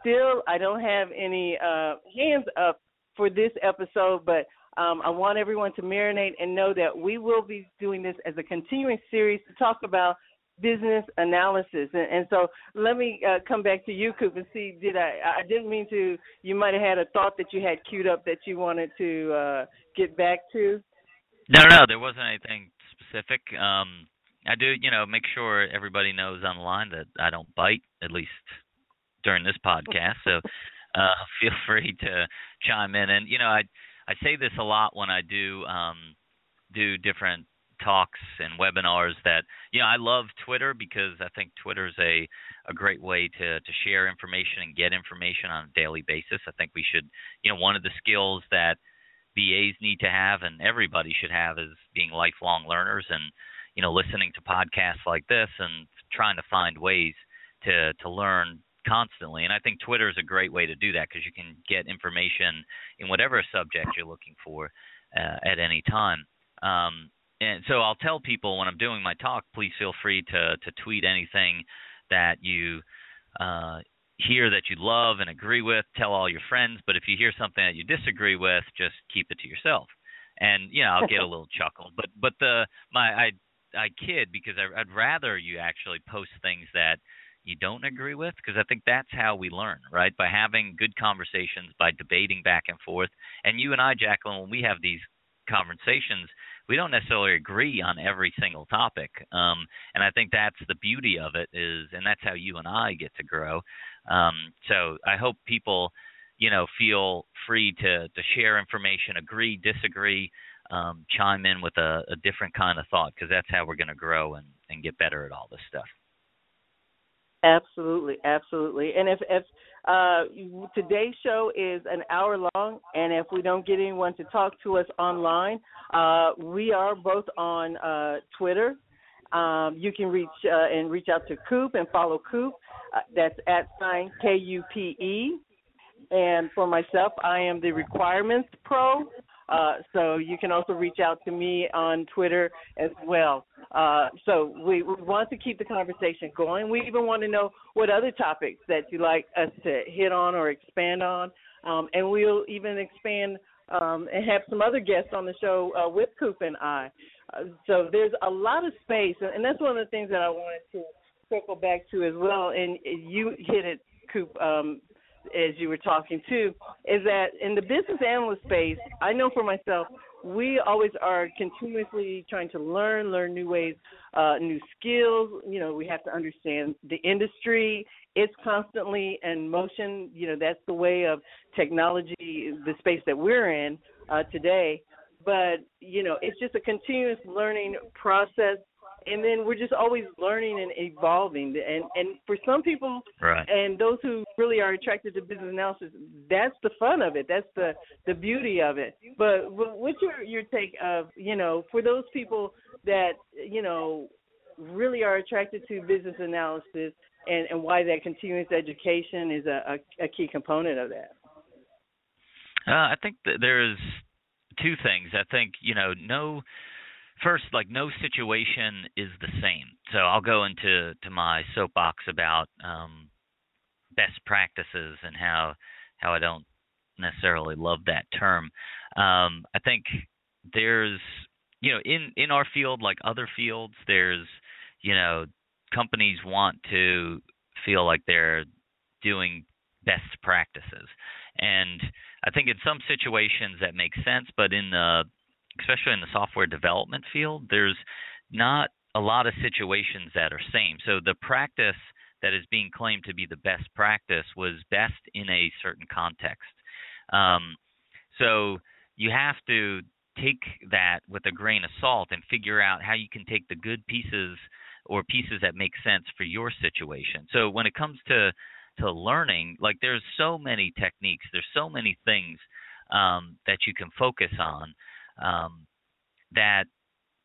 still I don't have any uh, hands up for this episode, but um, I want everyone to marinate and know that we will be doing this as a continuing series to talk about business analysis. And, and so let me uh, come back to you, Kupe, and see, did I, I didn't mean to, you might have had a thought that you had queued up that you wanted to uh, get back to. No, no, there wasn't anything specific. Um, I do, you know, make sure everybody knows on the line that I don't bite, at least during this podcast. So uh, feel free to chime in. And, you know, I, I say this a lot when I do um, do different talks and webinars that, you know, I love Twitter because I think Twitter is a, a great way to, to share information and get information on a daily basis. I think we should, you know, one of the skills that B As need to have and everybody should have is being lifelong learners and, you know, listening to podcasts like this and trying to find ways to, to learn constantly. And I think Twitter is a great way to do that because you can get information in whatever subject you're looking for uh, at any time. Um, And so I'll tell people when I'm doing my talk, please feel free to, to tweet anything that you uh, hear that you love and agree with. Tell all your friends. But if you hear something that you disagree with, just keep it to yourself. And, you know, I'll get a little chuckle. But but the my I I kid because I, I'd rather you actually post things that you don't agree with because I think that's how we learn, right? By having good conversations, by debating back and forth. And you and I, Jacqueline, when we have these conversations – we don't necessarily agree on every single topic. Um, and I think that's the beauty of it is, and that's how you and I get to grow. Um, so I hope people, you know, feel free to, to share information, agree, disagree, um, chime in with a, a different kind of thought, because that's how we're going to grow and, and get better at all this stuff. Absolutely, absolutely. And if, if uh, today's show is an hour long, and if we don't get anyone to talk to us online, uh, we are both on uh, Twitter. Um, you can reach uh, and reach out to Kupe and follow Kupe. Uh, that's at sign K U P E. And for myself, I am the Requirements Pro. Uh, so you can also reach out to me on Twitter as well. Uh, so we, we want to keep the conversation going. We even want to know what other topics that you'd like us to hit on or expand on. Um, and we'll even expand um, and have some other guests on the show uh, with Kupe and I. Uh, so there's a lot of space. And that's one of the things that I wanted to circle back to as well. And you hit it, Kupe, um, as you were talking to, is that in the business analyst space, I know for myself, we always are continuously trying to learn, learn new ways, uh, new skills. You know, we have to understand the industry. It's constantly in motion. You know, that's the way of technology, the space that we're in uh, today. But, you know, it's just a continuous learning process. And then we're just always learning and evolving. And, and for some people, right, and those who really are attracted to business analysis, that's the fun of it. That's the, the beauty of it. But what's your, your take of, you know, for those people that, you know, really are attracted to business analysis and, and why that continuous education is a, a, a key component of that? Uh, I think that there's two things. I think, you know, no – First, like no situation is the same. So I'll go into to my soapbox about um, best practices and how how I don't necessarily love that term. Um, I think there's, you know, in, in our field, like other fields, there's, you know, companies want to feel like they're doing best practices. And I think in some situations that makes sense, but in the especially in the software development field, there's not a lot of situations that are same. So the practice that is being claimed to be the best practice was best in a certain context. Um, so you have to take that with a grain of salt and figure out how you can take the good pieces or pieces that make sense for your situation. So when it comes to, to learning, like there's so many techniques, there's so many things um, that you can focus on. Um, that,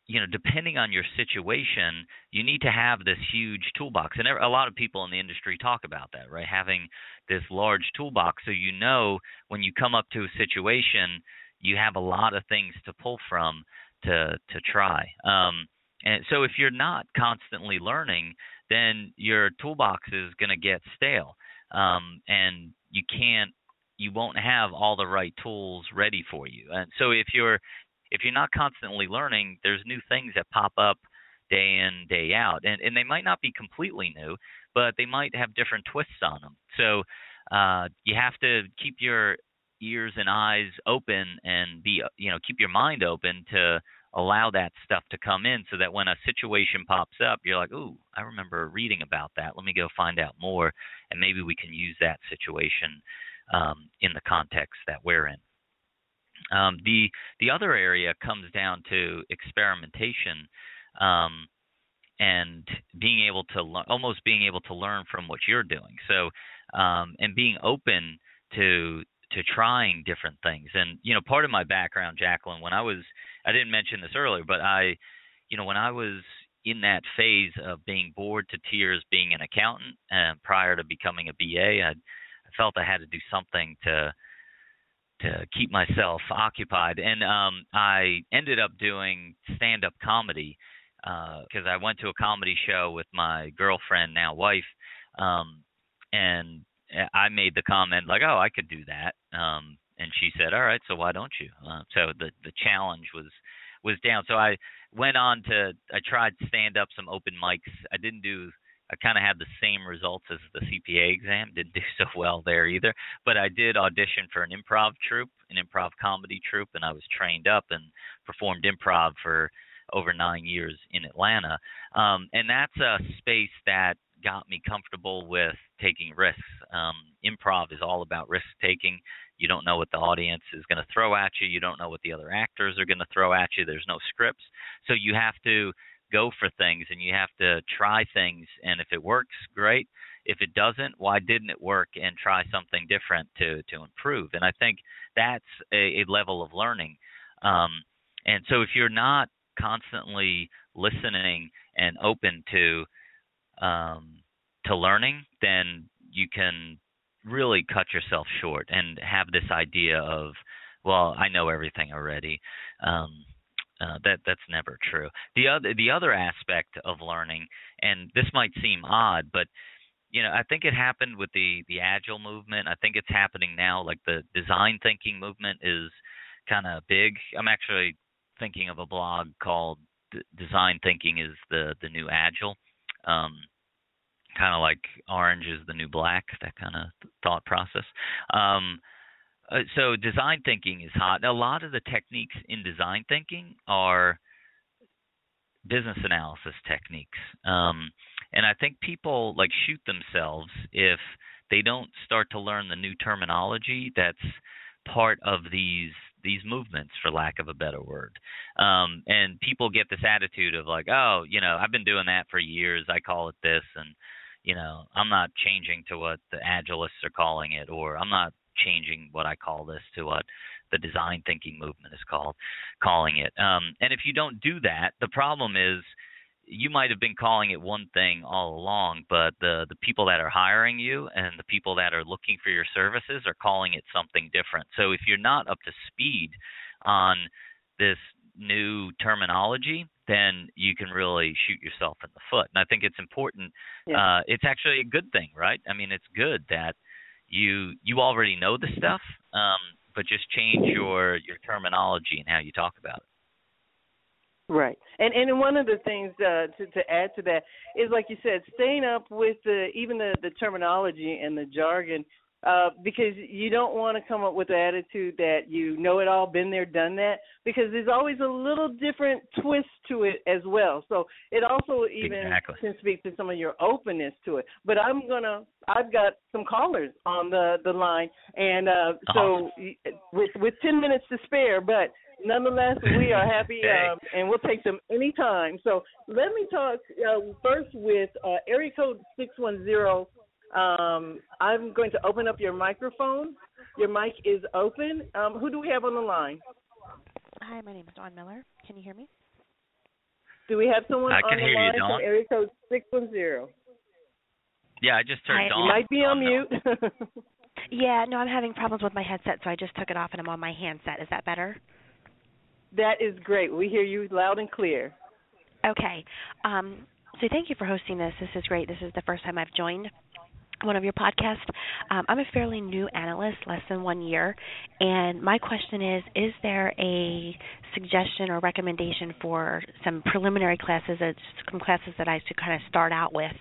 you know, depending on your situation, you need to have this huge toolbox. And a lot of people in the industry talk about that, right? Having this large toolbox so you know when you come up to a situation, you have a lot of things to pull from to to try. Um, and so if you're not constantly learning, then your toolbox is going to get stale, um, and you can't you won't have all the right tools ready for you. And so if you're if you're not constantly learning, there's new things that pop up day in, day out. And and they might not be completely new, but they might have different twists on them. So uh, you have to keep your ears and eyes open and be, you know, keep your mind open to allow that stuff to come in so that when a situation pops up, you're like, ooh, I remember reading about that. Let me go find out more, and maybe we can use that situation Um, in the context that we're in. Um, the the other area comes down to experimentation um, and being able to le- almost being able to learn from what you're doing. So um, and being open to to trying different things. And you know, part of my background, Jacqueline, when I was I didn't mention this earlier, but I, you know, when I was in that phase of being bored to tears, being an accountant, and prior to becoming a B A, I'd felt I had to do something to to keep myself occupied, and um, I ended up doing stand-up comedy because uh, I went to a comedy show with my girlfriend, now wife, um, and I made the comment like, "Oh, I could do that," um, and she said, "All right, so why don't you?" Uh, so the the challenge was was down. So I went on to I tried stand-up, some open mics. I didn't do. I kind of had the same results as the C P A exam. Didn't do so well there either. But I did audition for an improv troupe, an improv comedy troupe, and I was trained up. And performed improv for over nine years in Atlanta. Um, and that's a space that got me comfortable with taking risks. Um, improv is all about risk taking. You don't know what the audience is going to throw at you. You don't know what the other actors are going to throw at you. There's no scripts. So you have to go for things and you have to try things. And if it works, great. If it doesn't, why didn't it work? And try something different to, to improve. And I think that's a, a level of learning. Um, and so if you're not constantly listening and open to um, to learning, then you can really cut yourself short and have this idea of, well, I know everything already. Um, uh, that that's never true. The other the other aspect of learning, and this might seem odd, but you know, I think it happened with the the agile movement. I think it's happening now. Like the design thinking movement is kind of big. I'm actually thinking of a blog called D- Design Thinking is the, the New Agile, um, kind of like orange is the new black, that kind of th- thought process. Um, uh, so design thinking is hot. A lot of the techniques in design thinking are business analysis techniques. Um, and I think people like shoot themselves if they don't start to learn the new terminology that's part of these these movements, for lack of a better word. Um, and people get this attitude of like, oh, you know, I've been doing that for years. I call it this. And, you know, I'm not changing to what the agilists are calling it, or I'm not changing what I call this to what the design thinking movement is called, calling it. Um, and if you don't do that, the problem is you might have been calling it one thing all along, but the, the people that are hiring you and the people that are looking for your services are calling it something different. So if you're not up to speed on this new terminology, then you can really shoot yourself in the foot. And I think it's important. Yeah. Uh, it's actually a good thing, right? I mean, it's good that you you already know the stuff, um, but just change your, your terminology and how you talk about it. Right. And and one of the things uh, to, to add to that is, like you said, staying up with the even the, the terminology and the jargon, uh, because you don't want to come up with the attitude that you know it all, been there, done that, because there's always a little different twist to it as well. So it also even exactly. can speak to some of your openness to it. But I'm going to – I've got some callers on the, the line, and uh, so uh-huh. with with ten minutes to spare, but – nonetheless, we are happy, um, and we'll take them anytime. So let me talk uh, first with uh, area code six one zero. Um, I'm going to open up your microphone. Your mic is open. Um, who do we have on the line? Hi, my name is Dawn Miller. Can you hear me? Do we have someone I on the line you, from area code six one zero? Yeah, I just turned on. You might be on mute. Yeah, no, I'm having problems with my headset, so I just took it off and I'm on my handset. Is that better? That is great. We hear you loud and clear. Okay. Um, so thank you for hosting this. This is great. This is the first time I've joined one of your podcasts. Um, I'm a fairly new analyst, less than one year, and my question is, is there a suggestion or recommendation for some preliminary classes, some classes that I should kind of start out with,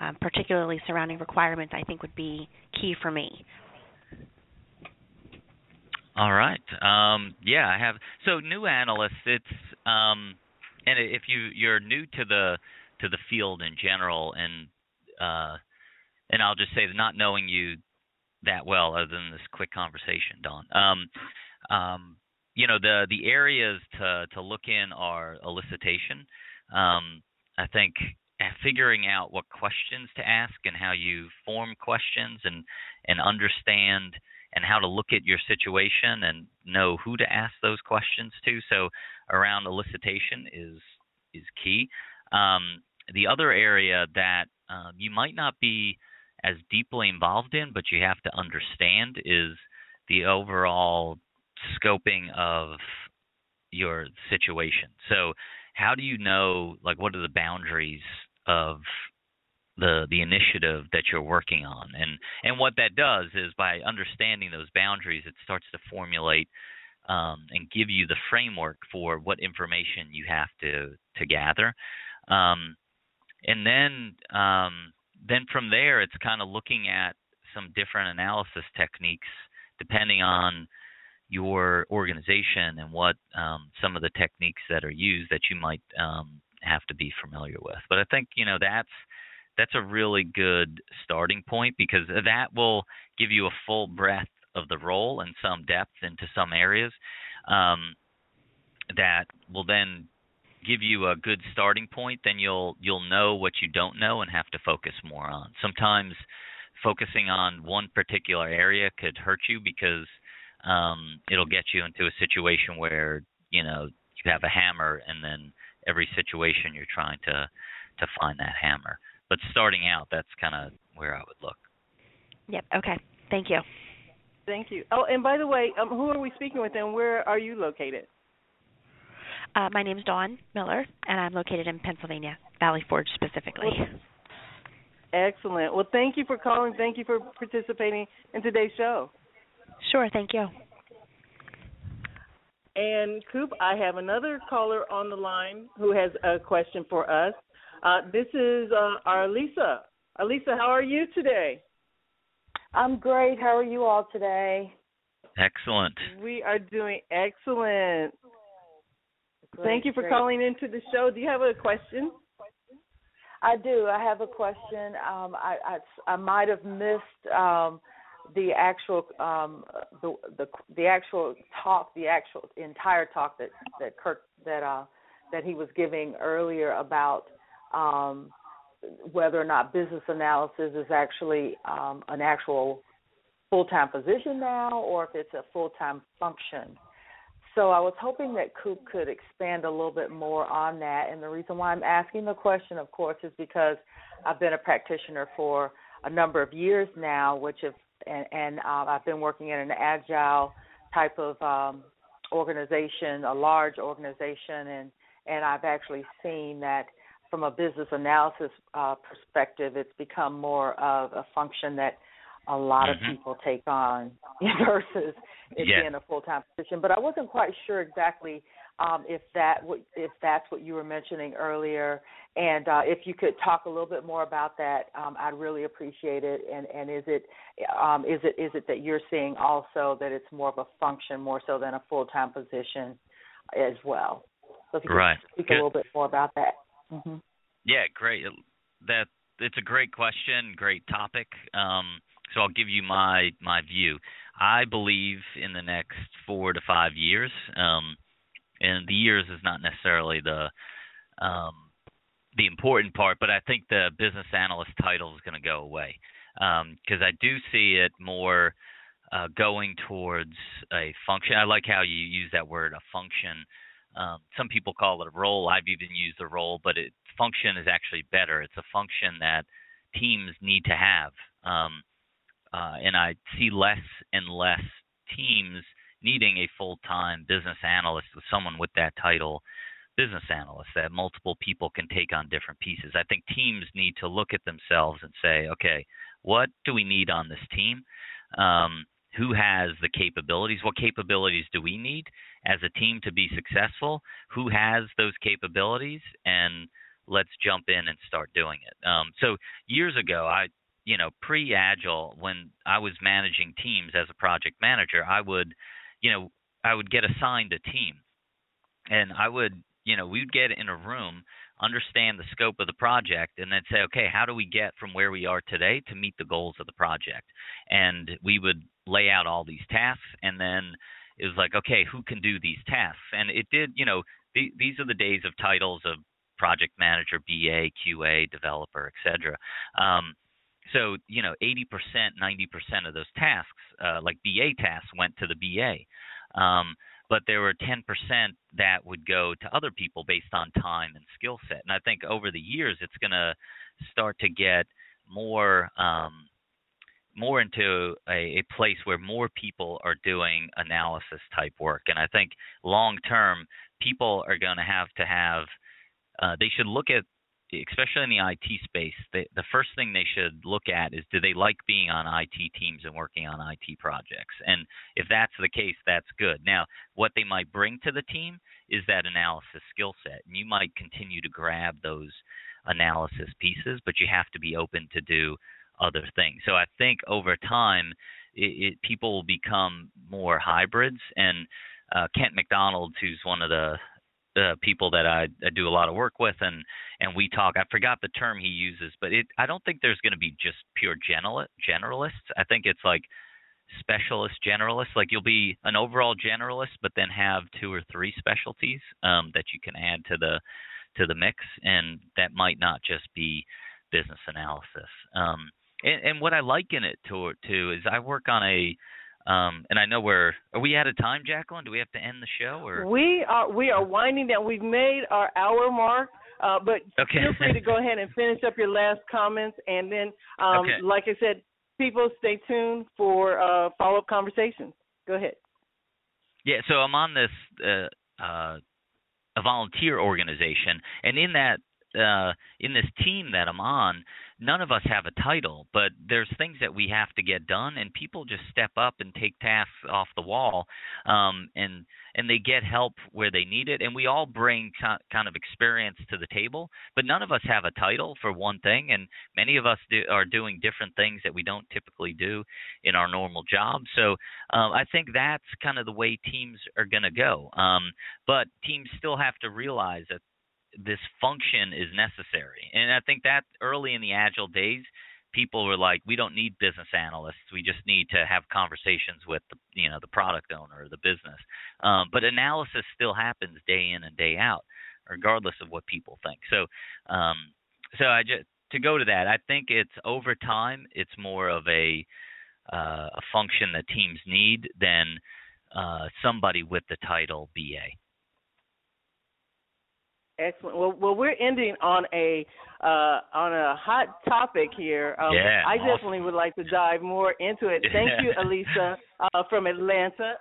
um, particularly surrounding requirements I think would be key for me? All right. Um, yeah, I have. So new analysts, it's um, and if you you're new to the to the field in general, and uh, and I'll just say that not knowing you that well, other than this quick conversation, Dawn. Um, um, you know the the areas to to look in are elicitation. Um, I think figuring out what questions to ask and how you form questions and and understand. And how to look at your situation and know who to ask those questions to. So around elicitation is is key. Um, the other area that uh, you might not be as deeply involved in, but you have to understand, is the overall scoping of your situation. So how do you know, like, what are the boundaries of the the initiative that you're working on? And and what that does is, by understanding those boundaries, it starts to formulate um, and give you the framework for what information you have to to gather. Um, and then um, then from there, it's kind of looking at some different analysis techniques depending on your organization and what um, some of the techniques that are used that you might um, have to be familiar with. But I think, you know, that's that's a really good starting point, because that will give you a full breadth of the role and some depth into some areas um, that will then give you a good starting point. Then you'll you'll know what you don't know and have to focus more on. Sometimes focusing on one particular area could hurt you, because um, it'll get you into a situation where, you know, you have a hammer, and then every situation you're trying to to find that hammer. But starting out, that's kind of where I would look. Yep. Okay. Thank you. Thank you. Oh, and by the way, um, who are we speaking with, and where are you located? Uh, my name is Dawn Miller, and I'm located in Pennsylvania, Valley Forge specifically. Well, excellent. Well, thank you for calling. Thank you for participating in today's show. Sure. Thank you. And, Coop, I have another caller on the line who has a question for us. Uh, this is uh, our Lisa. Lisa, how are you today? I'm great. How are you all today? Excellent. We are doing excellent. Great, Thank you for great. calling into the show. Do you have a question? I do. I have a question. Um, I, I, I might have missed um, the actual um, the, the the actual talk, the actual the entire talk that that Kirk that uh, that he was giving earlier about um, whether or not business analysis is actually um, an actual full-time position now, or if it's a full-time function. So I was hoping that Coop could expand a little bit more on that. And the reason why I'm asking the question, of course, is because I've been a practitioner for a number of years now, which is, and, and uh, I've been working in an agile type of um, organization, a large organization, and, and I've actually seen that from a business analysis uh, perspective, it's become more of a function that a lot of mm-hmm. people take on versus it yeah. being a full-time position. But I wasn't quite sure exactly um, if that w- if that's what you were mentioning earlier. And uh, if you could talk a little bit more about that, um, I'd really appreciate it. And, and is it um, is it is it that you're seeing also that it's more of a function more so than a full-time position as well? So if you right. could speak Good. a little bit more about that. Mm-hmm. Yeah, great. That it's a great question, great topic. Um, So I'll give you my, my view. I believe in the next four to five years, um, and the years is not necessarily the um, the important part, but I think the business analyst title is going to go away, because um, I do see it more uh, going towards a function. I like how you use that word, a function. Um, some people call it a role. I've even used the role, but it, function is actually better. It's a function that teams need to have. Um, Uh, and I see less and less teams needing a full-time business analyst with someone with that title, business analyst, that multiple people can take on different pieces. I think teams need to look at themselves and say, okay, what do we need on this team? Um, who has the capabilities? What capabilities do we need as a team to be successful? Who has those capabilities? And let's jump in and start doing it. Um, so years ago, I you know, pre-Agile, when I was managing teams as a project manager, I would, you know, I would get assigned a team, and I would, you know, we'd get in a room, understand the scope of the project, and then say, okay, how do we get from where we are today to meet the goals of the project? And we would lay out all these tasks, and then it was like, okay, who can do these tasks? And it did, you know, th- these are the days of titles of project manager, B A, Q A, developer, et cetera. Um, So, you know, eighty percent, ninety percent of those tasks, uh, like B A tasks, went to the B A. Um, but there were ten percent that would go to other people based on time and skill set. And I think over the years, it's going to start to get more um, more into a, a place where more people are doing analysis type work. And I think long term, people are going to have to have uh, – they should look at, especially in the I T space, they, the first thing they should look at is, do they like being on I T teams and working on I T projects? And if that's the case, that's good. Now, what they might bring to the team is that analysis skill set, and you might continue to grab those analysis pieces, but you have to be open to do other things. So I think over time, it, it, people will become more hybrids. And uh, Kent McDonald, who's one of the uh, people that I, I do a lot of work with, and, and we talk, I forgot the term he uses, but it, I don't think there's going to be just pure general, generalists. I think it's like specialist generalists, like you'll be an overall generalist, but then have two or three specialties um, that you can add to the to the mix, and that might not just be business analysis. Um, and, and what I liken it to, to is I work on a, um, and I know we're, are we out of time, Jacqueline? Do we have to end the show? Or? We are we are winding down. We've made our hour mark, uh, but okay. Feel free to go ahead and finish up your last comments, and then, um, okay. like I said, people stay tuned for uh, follow-up conversations. Go ahead. Yeah, so I'm on this uh, uh, a volunteer organization, and in that uh, in this team that I'm on, none of us have a title, but there's things that we have to get done, and people just step up and take tasks off the wall, um, and and they get help where they need it, and we all bring co- kind of experience to the table, but none of us have a title for one thing, and many of us do, are doing different things that we don't typically do in our normal job. So uh, I think that's kind of the way teams are going to go, um, but teams still have to realize that this function is necessary. And I think that early in the Agile days, people were like, we don't need business analysts. We just need to have conversations with the, you know, the product owner or the business. Um, but analysis still happens day in and day out, regardless of what people think. So, um, so I just, to go to that, I think it's over time, it's more of a, uh, a function that teams need than uh, somebody with the title B A. Excellent. Well, well, we're ending on a uh, on a hot topic here. Um, yeah, I awesome. definitely would like to dive more into it. Thank yeah. you, Alisa, uh, from Atlanta,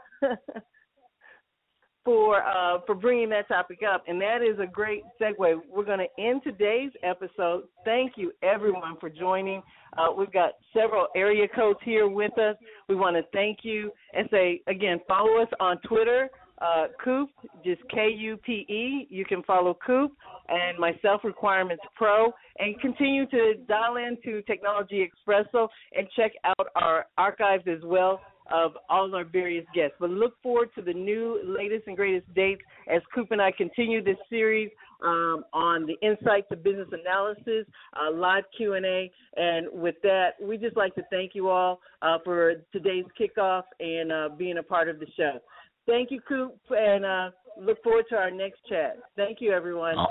for uh, for bringing that topic up. And that is a great segue. We're going to end today's episode. Thank you, everyone, for joining. Uh, we've got several area codes here with us. We want to thank you and say, again, follow us on Twitter. Uh, Kupe, just K U P E. You can follow Kupe and myself, Requirements Pro, and continue to dial in to Technology Expresso and check out our archives as well of all our various guests. But look forward to the new, latest, and greatest dates as Kupe and I continue this series um, on the Insight to Business Analysis, uh, live Q and A. And with that, we'd just like to thank you all uh, for today's kickoff and uh, being a part of the show. Thank you, Kupe, and uh, look forward to our next chat. Thank you, everyone. Awesome.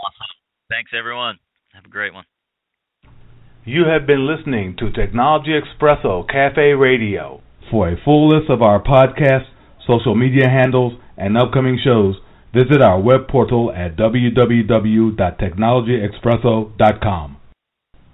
Thanks, everyone. Have a great one. You have been listening to Technology Expresso Cafe Radio. For a full list of our podcasts, social media handles, and upcoming shows, visit our web portal at w w w dot technology expresso dot com.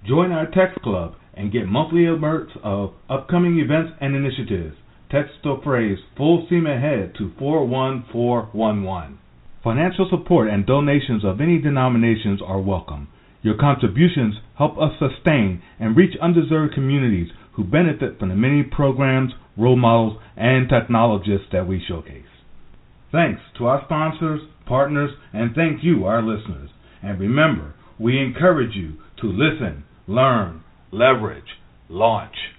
Join our text club and get monthly alerts of upcoming events and initiatives. Text the phrase "Full Steam Ahead" to four one four one one. Financial support and donations of any denominations are welcome. Your contributions help us sustain and reach undeserved communities who benefit from the many programs, role models, and technologists that we showcase. Thanks to our sponsors, partners, and thank you, our listeners. And remember, we encourage you to listen, learn, leverage, launch.